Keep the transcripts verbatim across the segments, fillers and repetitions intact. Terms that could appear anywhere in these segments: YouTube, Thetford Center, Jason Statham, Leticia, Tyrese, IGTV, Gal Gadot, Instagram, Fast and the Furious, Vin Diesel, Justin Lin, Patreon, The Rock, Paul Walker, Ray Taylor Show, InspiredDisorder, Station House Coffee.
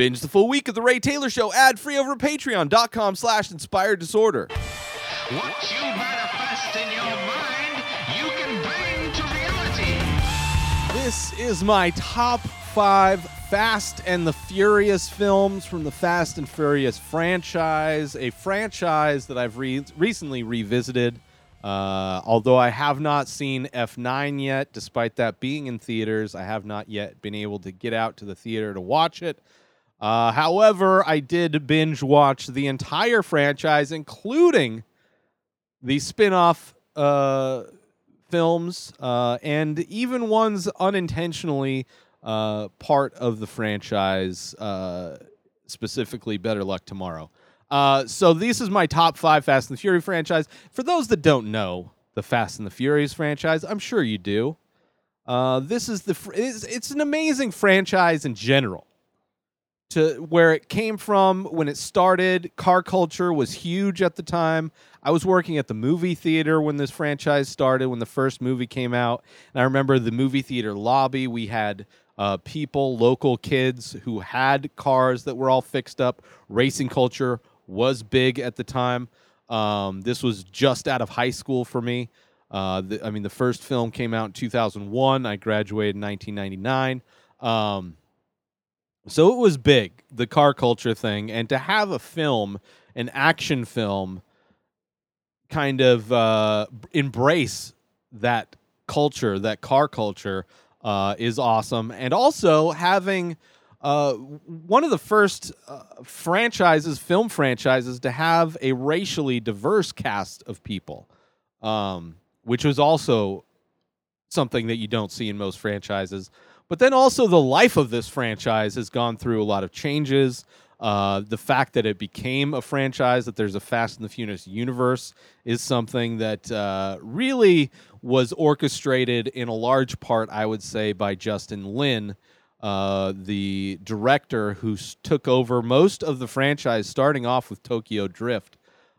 Binge the full week of The Ray Taylor Show ad-free over patreon.com slash inspired disorder. What you manifest in your mind, you can bring to reality. This is my top five Fast and the Furious films from the Fast and Furious franchise, a franchise that I've re- recently revisited. Uh, although I have not seen F nine yet, despite that being in theaters, I have not yet been able to get out to the theater to watch it. Uh, however, I did binge watch the entire franchise, including the spin-off uh, films uh, and even ones unintentionally uh, part of the franchise, uh, specifically Better Luck Tomorrow. Uh, so this is my top five Fast and the Furious franchise. For those that don't know the Fast and the Furious franchise, I'm sure you do. Uh, this is the fr- it's, it's an amazing franchise in general. To where it came from, when it started, car culture was huge at the time. I was working at the movie theater when this franchise started, when the first movie came out. And I remember the movie theater lobby, we had uh, people, local kids who had cars that were all fixed up. Racing culture was big at the time. Um, this was just out of high school for me. Uh, the, I mean, the first film came out in two thousand one. I graduated in nineteen ninety-nine. Um, so it was big, the car culture thing. And to have a film, an action film, kind of uh, embrace that culture, that car culture, uh, is awesome. And also having... Uh, one of the first uh, franchises, film franchises, to have a racially diverse cast of people, um, which was also something that you don't see in most franchises. But then also the life of this franchise has gone through a lot of changes. Uh, the fact that it became a franchise, that there's a Fast and the Furious universe, is something that uh, really was orchestrated in a large part, I would say, by Justin Lin, Uh, the director who took over most of the franchise, starting off with Tokyo Drift.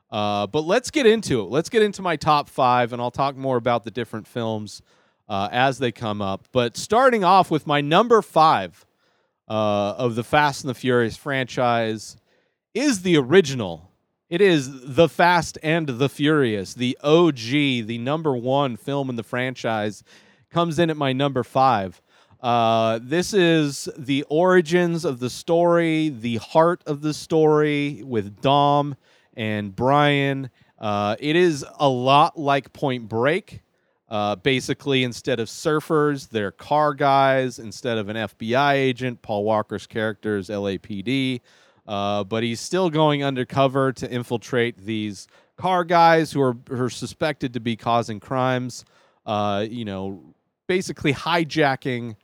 Uh, but let's get into it. Let's get into my top five, and I'll talk more about the different films uh, as they come up. But starting off with my number five uh, of the Fast and the Furious franchise is the original. It is The Fast and the Furious, the O G, the number one film in the franchise, comes in at my number five. Uh, this is the origins of the story, the heart of the story with Dom and Brian. Uh, it is a lot like Point Break. Uh, basically, instead of surfers, they're car guys. Instead of an F B I agent, Paul Walker's character is L A P D. Uh, but he's still going undercover to infiltrate these car guys who are, who are suspected to be causing crimes, uh, you know, basically hijacking...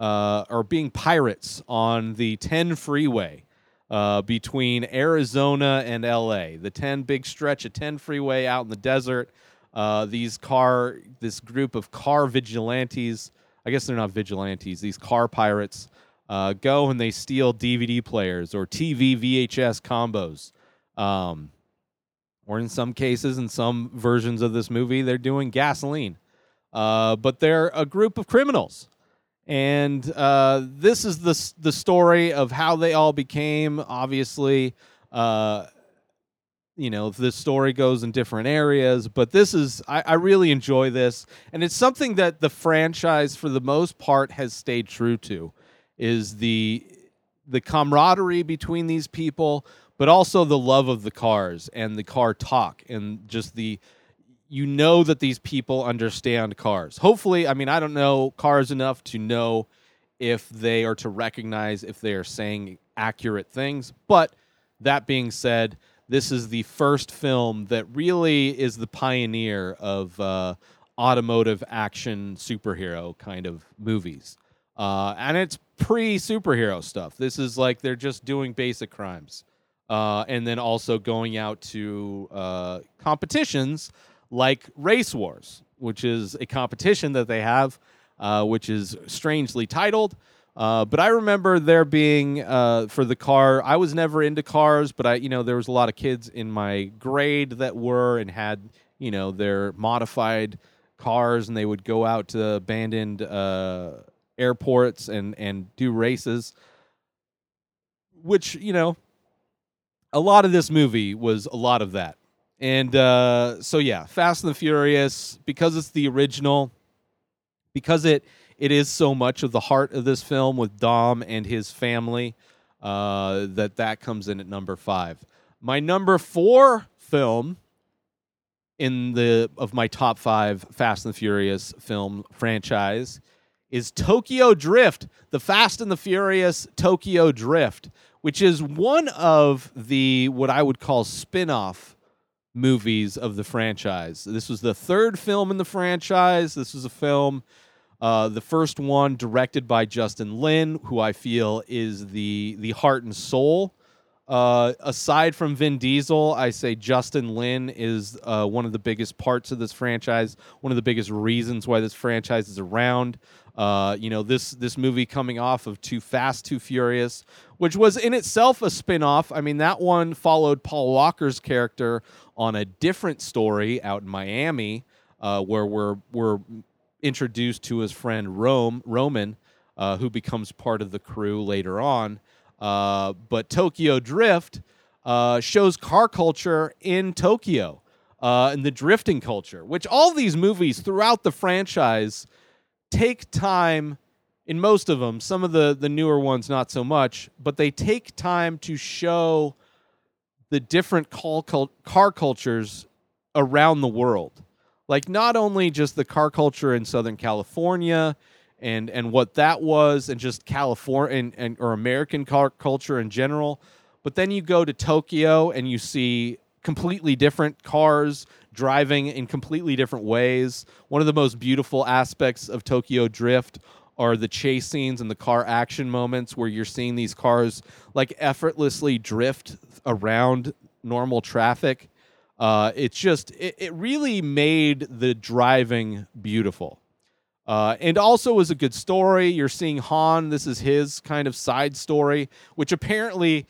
Uh, are being pirates on the ten freeway uh, between Arizona and L A. The ten big stretch of ten freeway out in the desert. Uh, these car, this group of car vigilantes, I guess they're not vigilantes, these car pirates uh, go and they steal D V D players or T V V H S combos. Um, or in some cases, in some versions of this movie, they're doing gasoline. Uh, but they're a group of criminals. And uh, this is the the story of how they all became. Obviously, uh, you know, the story goes in different areas, but this is, I, I really enjoy this. And it's something that the franchise, for the most part, has stayed true to, is the the camaraderie between these people, but also the love of the cars and the car talk and just the... You know that these people understand cars. Hopefully, I mean, I don't know cars enough to know if they are to recognize if they are saying accurate things. But that being said, this is the first film that really is the pioneer of uh, automotive action superhero kind of movies. Uh, and it's pre-superhero stuff. This is like they're just doing basic crimes. Uh, and then also going out to uh, competitions like Race Wars, which is a competition that they have, uh, which is strangely titled. Uh, but I remember there being, uh, for the car, I was never into cars, but I, you know, there was a lot of kids in my grade that were and had, you know, their modified cars, and they would go out to abandoned uh, airports and, and do races. which, you know, a lot of this movie was a lot of that. And uh, so, yeah, Fast and the Furious, because it's the original, because it it is so much of the heart of this film with Dom and his family, uh, that that comes in at number five. My number four film in the of my top five Fast and the Furious film franchise is Tokyo Drift, the Fast and the Furious Tokyo Drift, which is one of the what I would call spin-off movies of the franchise. This was the third film in the franchise. This was a film, uh, the first one directed by Justin Lin, who I feel is the the heart and soul. Uh, aside from Vin Diesel, I say Justin Lin is uh, one of the biggest parts of this franchise, one of the biggest reasons why this franchise is around. Uh, you know, this this movie coming off of Too Fast, Too Furious, which was in itself a spin-off. I mean, that one followed Paul Walker's character on a different story out in Miami, uh, where we're we're introduced to his friend Rome Roman, uh, who becomes part of the crew later on. Uh, but Tokyo Drift uh, shows car culture in Tokyo uh, and the drifting culture, which all these movies throughout the franchise take time, in most of them, some of the, the newer ones not so much, but they take time to show the different car, car cultures around the world. Like not only just the car culture in Southern California, and and what that was, and just California and, and or American car culture in general. But then you go to Tokyo and you see completely different cars driving in completely different ways. One of the most beautiful aspects of Tokyo Drift are the chase scenes and the car action moments where you're seeing these cars like effortlessly drift around normal traffic. Uh, it's just, it, it really made the driving beautiful. Uh, and also was a good story. You're seeing Han. This is his kind of side story, which apparently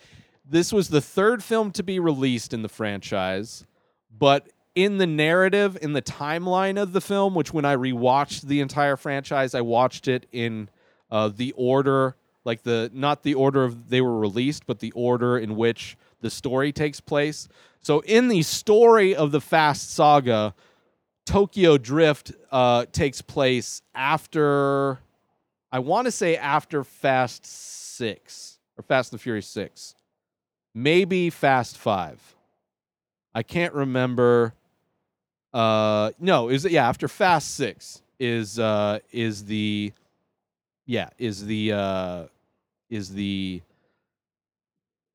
this was the third film to be released in the franchise. But in the narrative, in the timeline of the film, which when I rewatched the entire franchise, I watched it in uh, the order, like the not the order of they were released, but the order in which the story takes place. So in the story of the Fast Saga, Tokyo Drift uh, takes place after, I want to say after Fast six, or Fast and the Furious six. Maybe Fast five. I can't remember. Uh, no, is it, yeah, after Fast six is uh, is the, yeah, is the, uh, is the,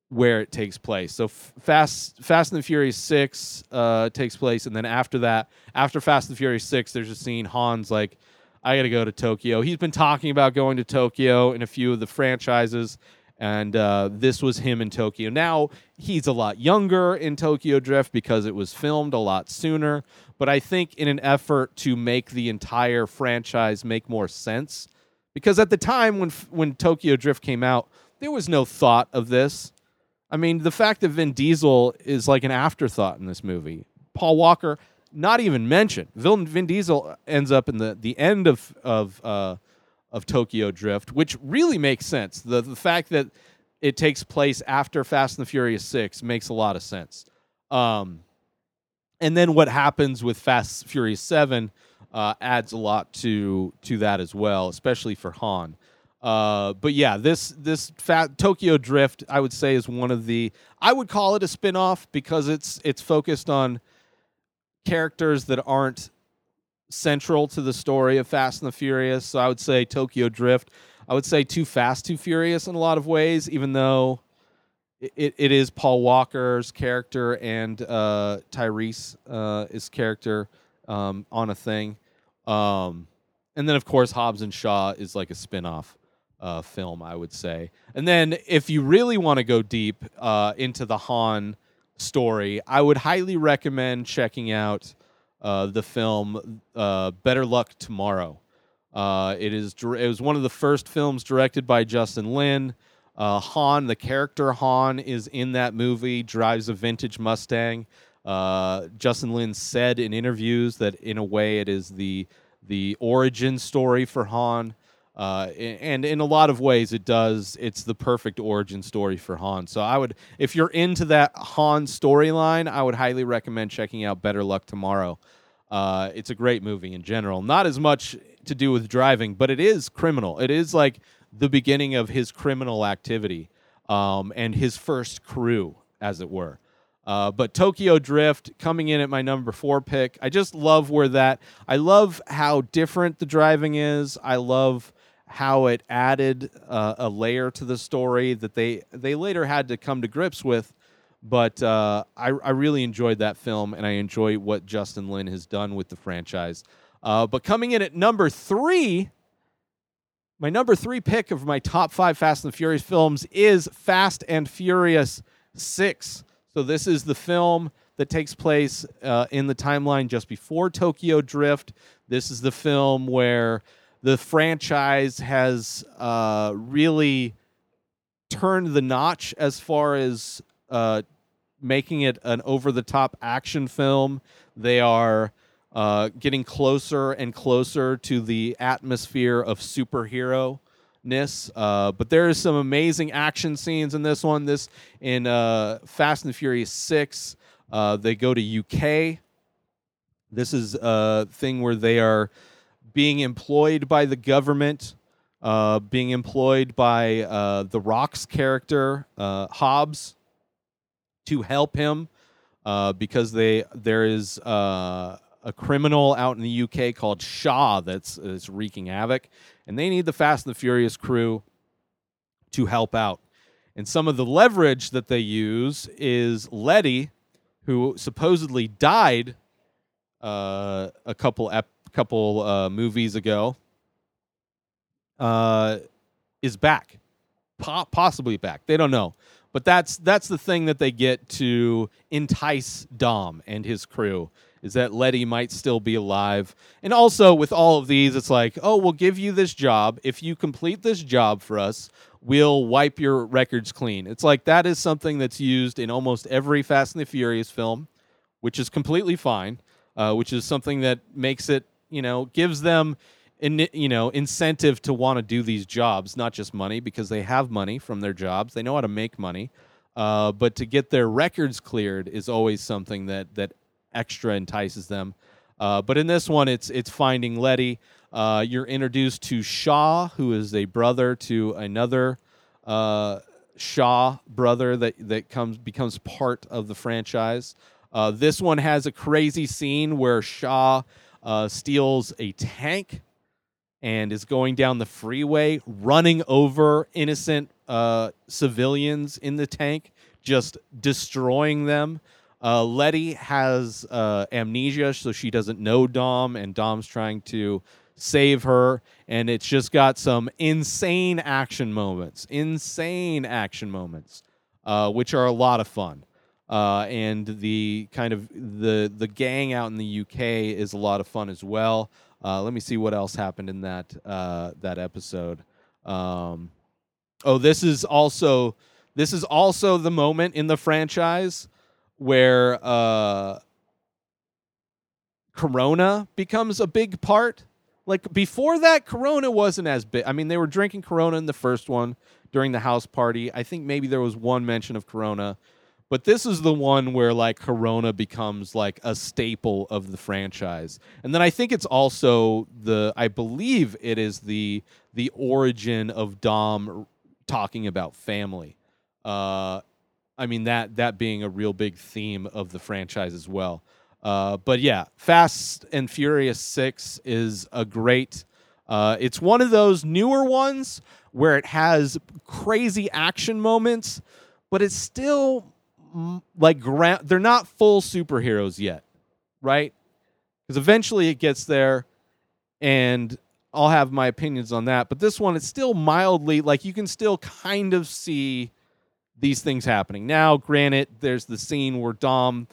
where it takes place. So Fast Fast and the Furious six uh, takes place, and then after that, after Fast and the Furious six, there's a scene Han's like, I gotta go to Tokyo. He's been talking about going to Tokyo in a few of the franchises, and uh, this was him in Tokyo. Now, he's a lot younger in Tokyo Drift because it was filmed a lot sooner, but I think in an effort to make the entire franchise make more sense, because at the time when when Tokyo Drift came out, there was no thought of this. I mean, the fact that Vin Diesel is like an afterthought in this movie. Paul Walker, not even mentioned. Vin Diesel ends up in the, the end of of uh, of Tokyo Drift, which really makes sense. The the fact that it takes place after Fast and the Furious six makes a lot of sense. Um, and then what happens with Fast and Furious seven uh, adds a lot to to that as well, especially for Han. Uh, but yeah, this this fat Tokyo Drift, I would say, is one of the, I would call it a spin-off because it's it's focused on characters that aren't central to the story of Fast and the Furious. So I would say Tokyo Drift. I would say Too Fast, Too Furious in a lot of ways, even though it it is Paul Walker's character and uh, Tyrese uh, his character um, on a thing. Um, and then of course Hobbs and Shaw is like a spin-off. Uh, film, I would say. And then if you really want to go deep uh, into the Han story, I would highly recommend checking out uh, the film uh, Better Luck Tomorrow. Uh, it is it was one of the first films directed by Justin Lin. Uh, Han, the character Han, is in that movie, drives a vintage Mustang. Uh, Justin Lin said in interviews that in a way it is the the origin story for Han. Uh, and in a lot of ways, it does. It's the perfect origin story for Han. So I would, if you're into that Han storyline, I would highly recommend checking out Better Luck Tomorrow. Uh, it's a great movie in general. Not as much to do with driving, but it is criminal. It is like the beginning of his criminal activity, um, and his first crew, as it were. Uh, but Tokyo Drift coming in at my number four pick. I just love where that. I love how different the driving is. I love how it added uh, a layer to the story that they they later had to come to grips with. But uh, I, I really enjoyed that film, and I enjoy what Justin Lin has done with the franchise. Uh, but coming in at number three, my number three pick of my top five Fast and the Furious films is Fast and Furious six. So this is the film that takes place uh, in the timeline just before Tokyo Drift. This is the film where the franchise has uh, really turned the notch as far as uh, making it an over-the-top action film. They are uh, getting closer and closer to the atmosphere of superhero-ness. Uh, but there is some amazing action scenes in this one. This in uh, Fast and the Furious six, uh, they go to U K. This is a thing where they are being employed by the government, uh, being employed by uh, The Rock's character, uh, Hobbs, to help him uh, because they there is uh, a criminal out in the U K called Shaw that's, that's wreaking havoc, and they need the Fast and the Furious crew to help out. And some of the leverage that they use is Letty, who supposedly died uh, a couple episodes, couple uh, movies ago, uh, is back, po- possibly back. They don't know, but that's that's the thing that they get to entice Dom and his crew, is that Letty might still be alive. And also with all of these, it's like, oh, we'll give you this job. If you complete this job for us, we'll wipe your records clean. It's like that is something that's used in almost every Fast and the Furious film, which is completely fine, uh, which is something that makes it, you know, gives them, in, you know, incentive to want to do these jobs, not just money, because they have money from their jobs. They know how to make money. Uh, but to get their records cleared is always something that that extra entices them. Uh, but in this one, it's it's finding Letty. Uh, you're introduced to Shaw, who is a brother to another uh, Shaw brother that, that comes becomes part of the franchise. Uh, this one has a crazy scene where Shaw Uh, steals a tank and is going down the freeway, running over innocent uh, civilians in the tank, just destroying them. Uh, Letty has uh, amnesia, so she doesn't know Dom, and Dom's trying to save her. And it's just got some insane action moments, insane action moments, uh, which are a lot of fun. Uh, and the kind of the the gang out in the U K is a lot of fun as well. Uh, let me see what else happened in that uh, that episode. Um, oh, this is also this is also the moment in the franchise where uh, Corona becomes a big part. Like before that, Corona wasn't as big. I mean, they were drinking Corona in the first one during the house party. I think maybe there was one mention of Corona. But this is the one where, like, Corona becomes, like, a staple of the franchise. And then I think it's also the, I believe it is the the origin of Dom talking about family. Uh, I mean, that that being a real big theme of the franchise as well. Uh, but, yeah, Fast and Furious six is a great, uh, it's one of those newer ones where it has crazy action moments, but it's still... like gra- they're not full superheroes yet, right? Because eventually it gets there, and I'll have my opinions on that. But this one, it's still mildly like you can still kind of see these things happening. Now, granted, there's the scene where Dom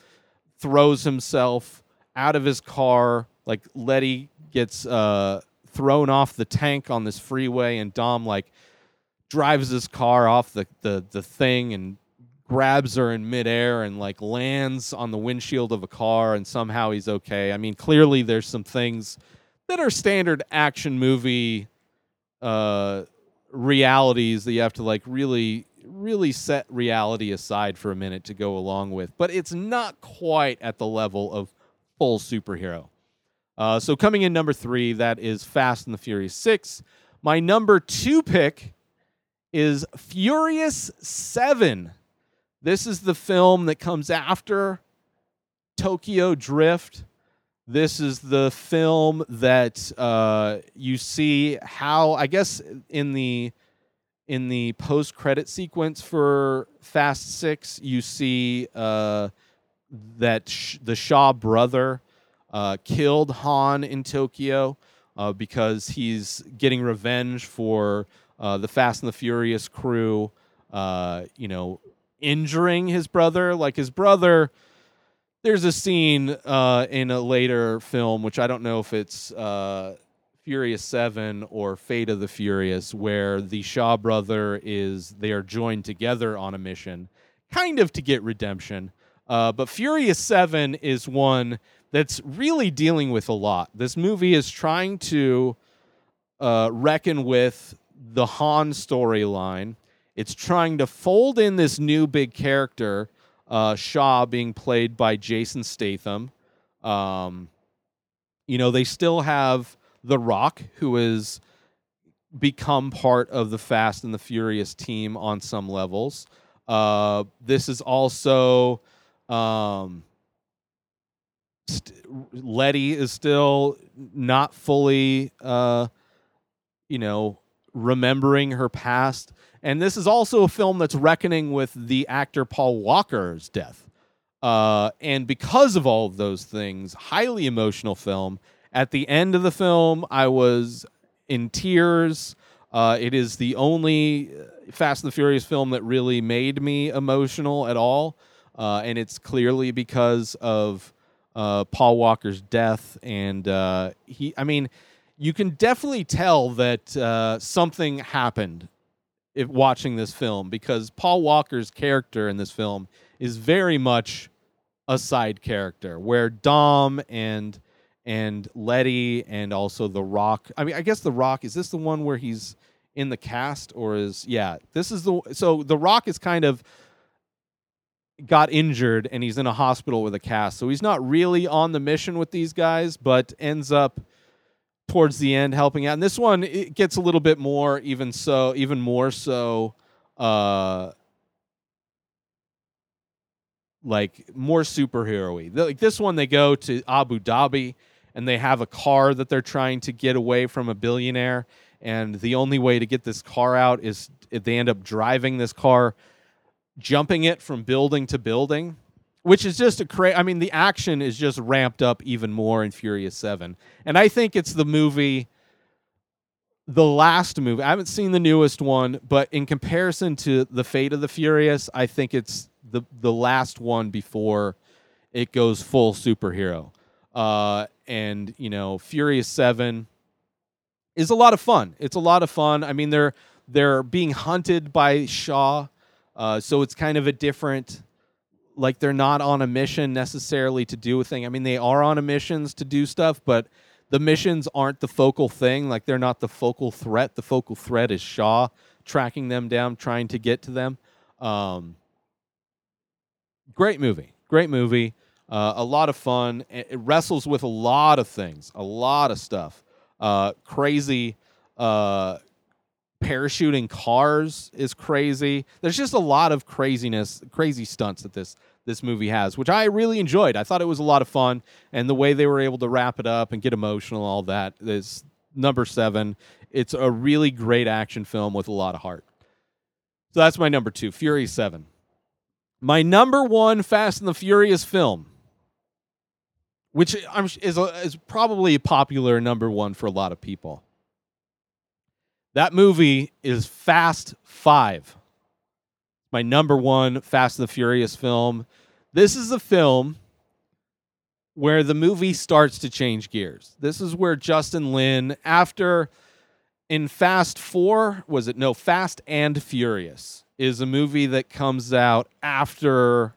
throws himself out of his car, like Letty gets uh, thrown off the tank on this freeway, and Dom like drives his car off the the the thing and grabs her in midair and like lands on the windshield of a car, and somehow he's okay. I mean, clearly there's some things that are standard action movie uh, realities that you have to like really, really set reality aside for a minute to go along with. But it's not quite at the level of full superhero. Uh, so coming in number three, that is Fast and the Furious six. My number two pick is Furious seven. This is the film that comes after Tokyo Drift. This is the film that uh, you see how, I guess, in the in the post-credit sequence for Fast six, you see uh, that sh- the Shaw brother uh, killed Han in Tokyo uh, because he's getting revenge for uh, the Fast and the Furious crew, uh, you know, injuring his brother. Like, his brother... There's a scene uh, in a later film, which I don't know if it's uh, Furious seven or Fate of the Furious, where the Shaw brother is, they are joined together on a mission, kind of to get redemption. Uh, but Furious seven is one that's really dealing with a lot. This movie is trying to uh, reckon with the Han storyline. It's trying to fold in this new big character, Uh, Shaw, being played by Jason Statham. Um, you know, they still have The Rock, who has become part of the Fast and the Furious team on some levels. Uh, this is also... Um, st- Letty is still not fully, uh, you know, remembering her past. And this is also a film that's reckoning with the actor Paul Walker's death. Uh, and because of all of those things, highly emotional film. At the end of the film, I was in tears. Uh, it is the only Fast and the Furious film that really made me emotional at all. Uh, and it's clearly because of uh, Paul Walker's death. And uh, he, I mean, you can definitely tell that uh, something happened If watching this film, because Paul Walker's character in this film is very much a side character, where Dom and and Letty and also The Rock. I mean, I guess The Rock, is this the one where he's in the cast, or is yeah? This is the so The Rock is kind of got injured and he's in a hospital with a cast, so he's not really on the mission with these guys, but ends up towards the end helping out. And this one, it gets a little bit more, even so, even more so, uh, like more superhero-y. Like this one, they go to Abu Dhabi and they have a car that they're trying to get away from a billionaire. And the only way to get this car out is if they end up driving this car, jumping it from building to building, which is just a crazy... I mean, the action is just ramped up even more in Furious seven. And I think it's the movie... The last movie... I haven't seen the newest one, but in comparison to The Fate of the Furious, I think it's the, the last one before it goes full superhero. Uh, and, you know, Furious seven is a lot of fun. It's a lot of fun. I mean, they're, they're being hunted by Shaw, uh, so it's kind of a different... Like, they're not on a mission necessarily to do a thing. I mean, they are on a missions to do stuff, but the missions aren't the focal thing. Like, they're not the focal threat. The focal threat is Shaw tracking them down, trying to get to them. Um, great movie. Great movie. Uh, a lot of fun. It wrestles with a lot of things, a lot of stuff. Uh, crazy uh, parachuting cars is crazy. There's just a lot of craziness, crazy stunts that this... this movie has, which I really enjoyed. I thought it was a lot of fun, and the way they were able to wrap it up and get emotional, all that is number seven. It's a really great action film with a lot of heart. So that's my number two, Furious seven. My number one Fast and the Furious film, which I'm, is, a, is probably a popular number one for a lot of people. That movie is Fast Five. My number one Fast and the Furious film. This is a film where the movie starts to change gears. This is where Justin Lin, after in Fast Four, was it? No, Fast and Furious is a movie that comes out after,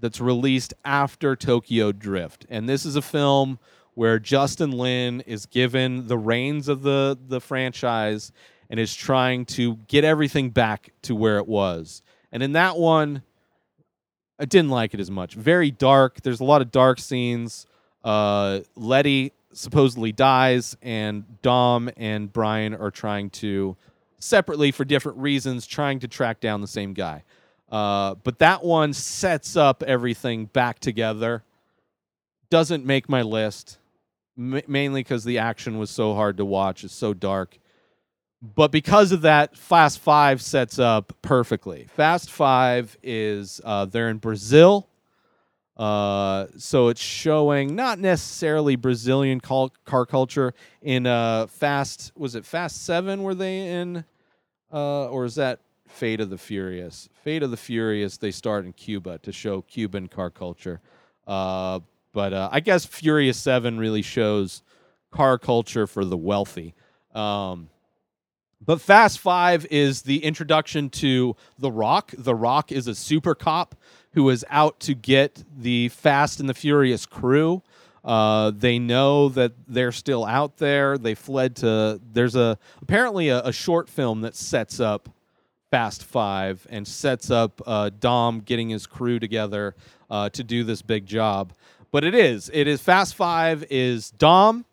that's released after Tokyo Drift. And this is a film where Justin Lin is given the reins of the, the franchise and is trying to get everything back to where it was. And in that one, I didn't like it as much. Very dark. There's a lot of dark scenes. Uh, Letty supposedly dies, and Dom and Brian are trying to, separately for different reasons, trying to track down the same guy. Uh, but that one sets up everything back together. Doesn't make my list, m- mainly because the action was so hard to watch. It's so dark. But because of that, Fast Five sets up perfectly. Fast Five is, uh, they're in Brazil. Uh, so it's showing not necessarily Brazilian car, car culture. In uh, Fast, was it Fast Seven were they in? Uh, or is that Fate of the Furious? Fate of the Furious, they start in Cuba to show Cuban car culture. Uh, but uh, I guess Furious Seven really shows car culture for the wealthy. Um But Fast Five is the introduction to The Rock. The Rock is a super cop who is out to get the Fast and the Furious crew. Uh, they know that they're still out there. They fled to... There's a apparently a, a short film that sets up Fast Five and sets up uh, Dom getting his crew together uh, to do this big job. But it is. It is Fast Five is Dom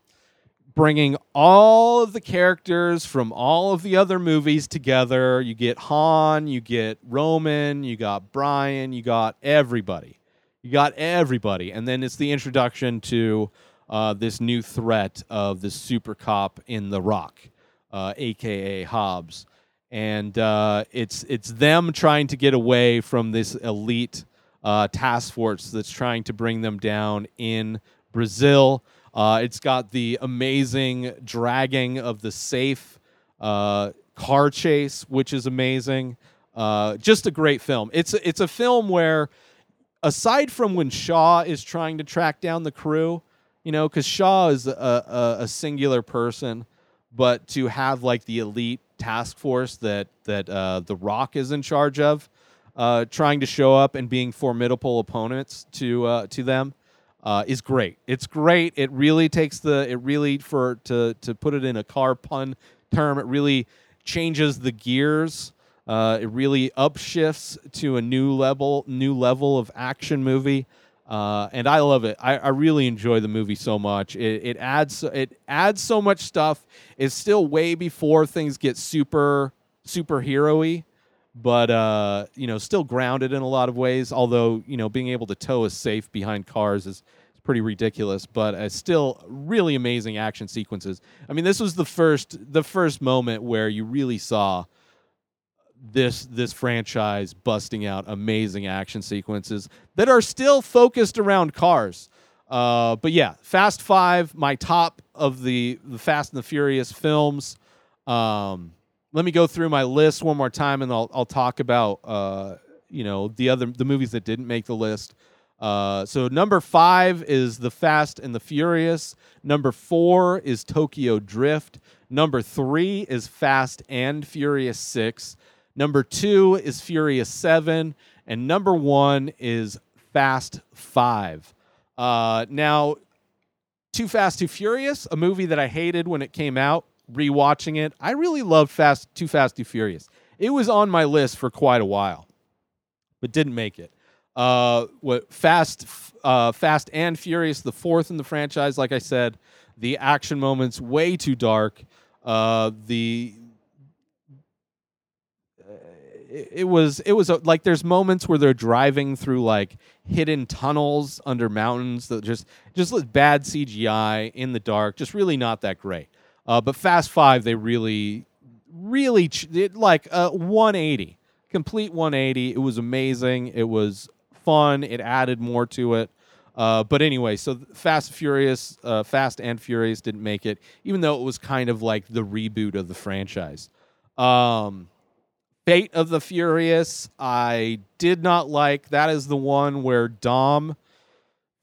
bringing all of the characters from all of the other movies together. You get Han, you get Roman, you got Brian, you got everybody. You got everybody. And then it's the introduction to uh, this new threat of the super cop in The Rock, uh, a k a. Hobbs. And uh, it's, it's them trying to get away from this elite uh, task force that's trying to bring them down in Brazil. Uh, it's got the amazing dragging of the safe uh, car chase, which is amazing. Uh, just a great film. It's it's a film where, aside from when Shaw is trying to track down the crew, you know, because Shaw is a, a, a singular person, but to have like the elite task force that that uh, The Rock is in charge of, uh, trying to show up and being formidable opponents to uh, to them. Uh, is great. It's great. It really takes the. It really for to to put it in a car pun term. It really changes the gears. Uh, it really upshifts to a new level, new level of action movie, uh, and I love it. I, I really enjoy the movie so much. It, it adds it adds so much stuff. It's still way before things get super superhero-y, but uh, you know, still grounded in a lot of ways. Although you know, being able to tow a safe behind cars is pretty ridiculous, but uh, still really amazing action sequences. I mean, this was the first the first moment where you really saw this this franchise busting out amazing action sequences that are still focused around cars. Uh, but yeah, Fast Five, my top of the, the Fast and the Furious films. Um, let me go through my list one more time, and I'll I'll talk about uh, you know, the other the movies that didn't make the list. Uh, so number five is The Fast and the Furious. Number four is Tokyo Drift. Number three is Fast and Furious six. Number two is Furious seven. And number one is Fast five. Uh, now, Too Fast, Too Furious, a movie that I hated when it came out, rewatching it, I really loved Fast, Too Fast, Too Furious. It was on my list for quite a while, but didn't make it. Uh, what Fast, uh, Fast and Furious, the fourth in the franchise. Like I said, the action moments way too dark. Uh, the uh, it, it was it was a, like there's moments where they're driving through like hidden tunnels under mountains that just just look bad C G I in the dark. Just really not that great. Uh, but Fast Five, they really really ch- it, like uh, one eighty, complete one eighty. It was amazing. It was fun. It added more to it. Uh, but anyway, so Fast Furious, uh, Fast and Furious didn't make it, even though it was kind of like the reboot of the franchise. Um, Fate of the Furious, I did not like. That is the one where Dom,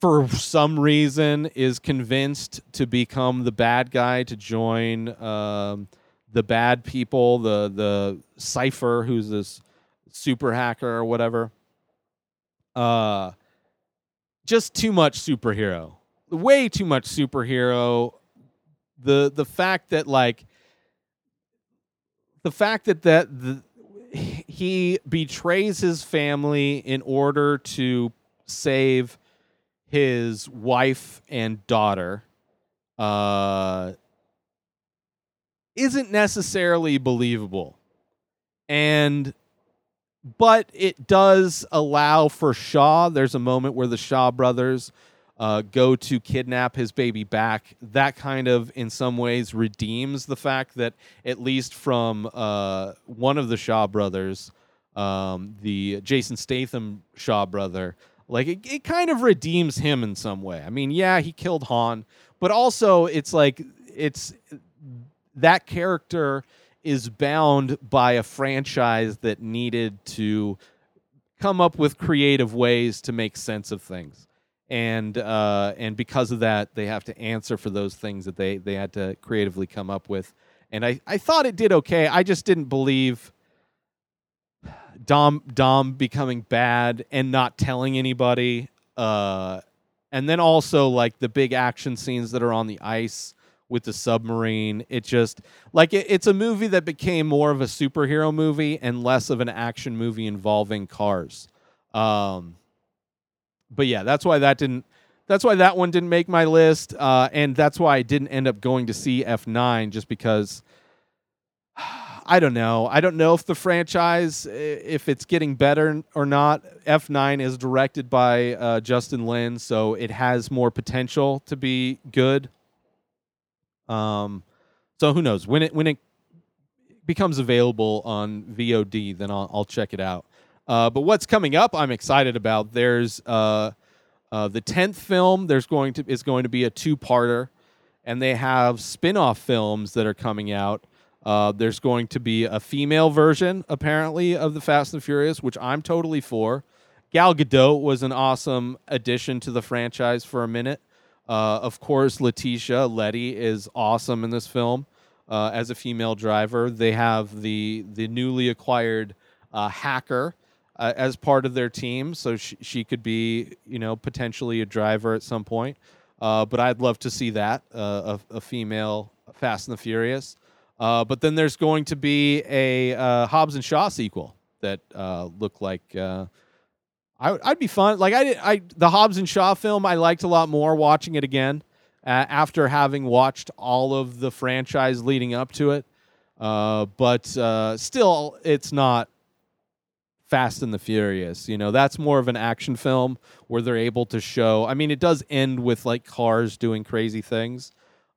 for some reason, is convinced to become the bad guy, to join um, the bad people, the the Cypher, who's this super hacker or whatever. Uh, just too much superhero. way too much superhero. The the fact that like the fact that that the, he betrays his family in order to save his wife and daughter uh, isn't necessarily believable. And but it does allow for Shaw. There's a moment where the Shaw brothers uh, go to kidnap his baby back. That kind of, in some ways, redeems the fact that, at least from uh, one of the Shaw brothers, um, the Jason Statham Shaw brother, like it, it kind of redeems him in some way. I mean, yeah, he killed Han, but also it's like it's that character is bound by a franchise that needed to come up with creative ways to make sense of things. And uh, and because of that, they have to answer for those things that they, they had to creatively come up with. And I, I thought it did okay. I just didn't believe Dom Dom becoming bad and not telling anybody. Uh, and then also, like, the big action scenes that are on the ice with the submarine. It just like it, it's a movie that became more of a superhero movie and less of an action movie involving cars. Um, but yeah, that's why that didn't, that's why that one didn't make my list. Uh, and that's why I didn't end up going to see F nine, just because I don't know. I don't know if the franchise, if it's getting better or not. F nine is directed by uh, Justin Lin, so it has more potential to be good. Um, so who knows when it when it becomes available on V O D, then I'll, I'll check it out. Uh, but what's coming up, I'm excited about. There's uh, uh, the tenth film. There's going to is going to be a two-parter, and they have spin-off films that are coming out. Uh, there's going to be a female version, apparently, of the Fast and Furious, which I'm totally for. Gal Gadot was an awesome addition to the franchise for a minute. Uh, of course, Leticia, Letty, is awesome in this film uh, as a female driver. They have the the newly acquired uh, hacker uh, as part of their team, so she, she could be, you know, potentially a driver at some point. Uh, but I'd love to see that, uh, a, a female Fast and the Furious. Uh, but then there's going to be a uh, Hobbs and Shaw sequel that uh, look like... Uh, I, I'd be fun. Like I, did, I, the Hobbs and Shaw film, I liked a lot more watching it again uh, after having watched all of the franchise leading up to it. Uh, but uh, still, it's not Fast and the Furious. You know, that's more of an action film where they're able to show. I mean, it does end with like cars doing crazy things,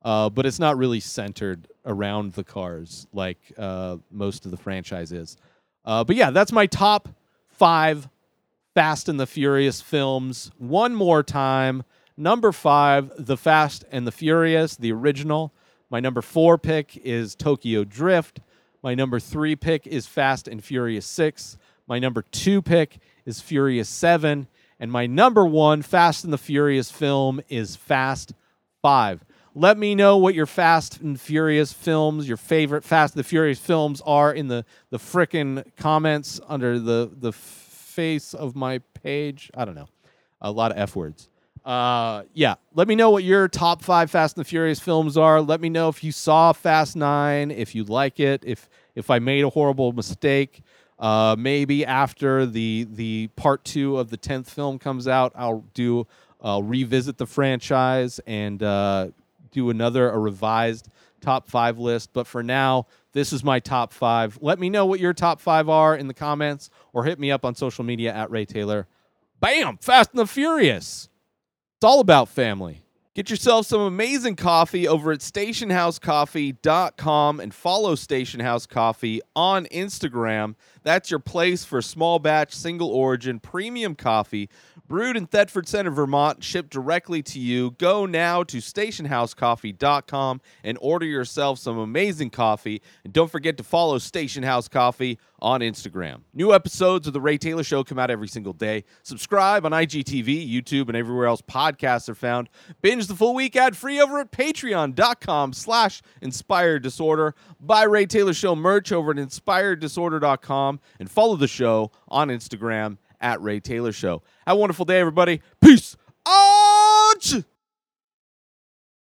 uh, but it's not really centered around the cars like uh, most of the franchise is. Uh, but yeah, that's my top five Fast and the Furious films. One more time. Number five, The Fast and the Furious, the original. My number four pick is Tokyo Drift. My number three pick is Fast and Furious six. My number two pick is Furious seven. And my number one Fast and the Furious film is Fast five. Let me know what your Fast and Furious films, your favorite Fast and the Furious films are in the, the frickin' comments under the... the f- face of my page. I don't know. A lot of F words. Uh, yeah. Let me know what your top five Fast and the Furious films are. Let me know if you saw Fast nine, if you like it, if if I made a horrible mistake. Uh, maybe after the the part two of the tenth film comes out, I'll do I'll revisit the franchise and uh, do another a revised top five list. But for now, this is my top five. Let me know what your top five are in the comments, or hit me up on social media at Ray Taylor. Bam! Fast and the Furious. It's all about family. Get yourself some amazing coffee over at station house coffee dot com and follow Station House Coffee on Instagram. That's your place for small batch, single origin, premium coffee brewed in Thetford Center, Vermont, shipped directly to you. Go now to station house coffee dot com and order yourself some amazing coffee. And don't forget to follow Station House Coffee on Instagram. New episodes of The Ray Taylor Show come out every single day. Subscribe on I G T V, YouTube, and everywhere else podcasts are found. Binge the full week ad-free over at patreon.com slash InspiredDisorder. Buy Ray Taylor Show merch over at inspired disorder dot com and follow the show on Instagram at Ray Taylor Show. Have a wonderful day, everybody. Peace out.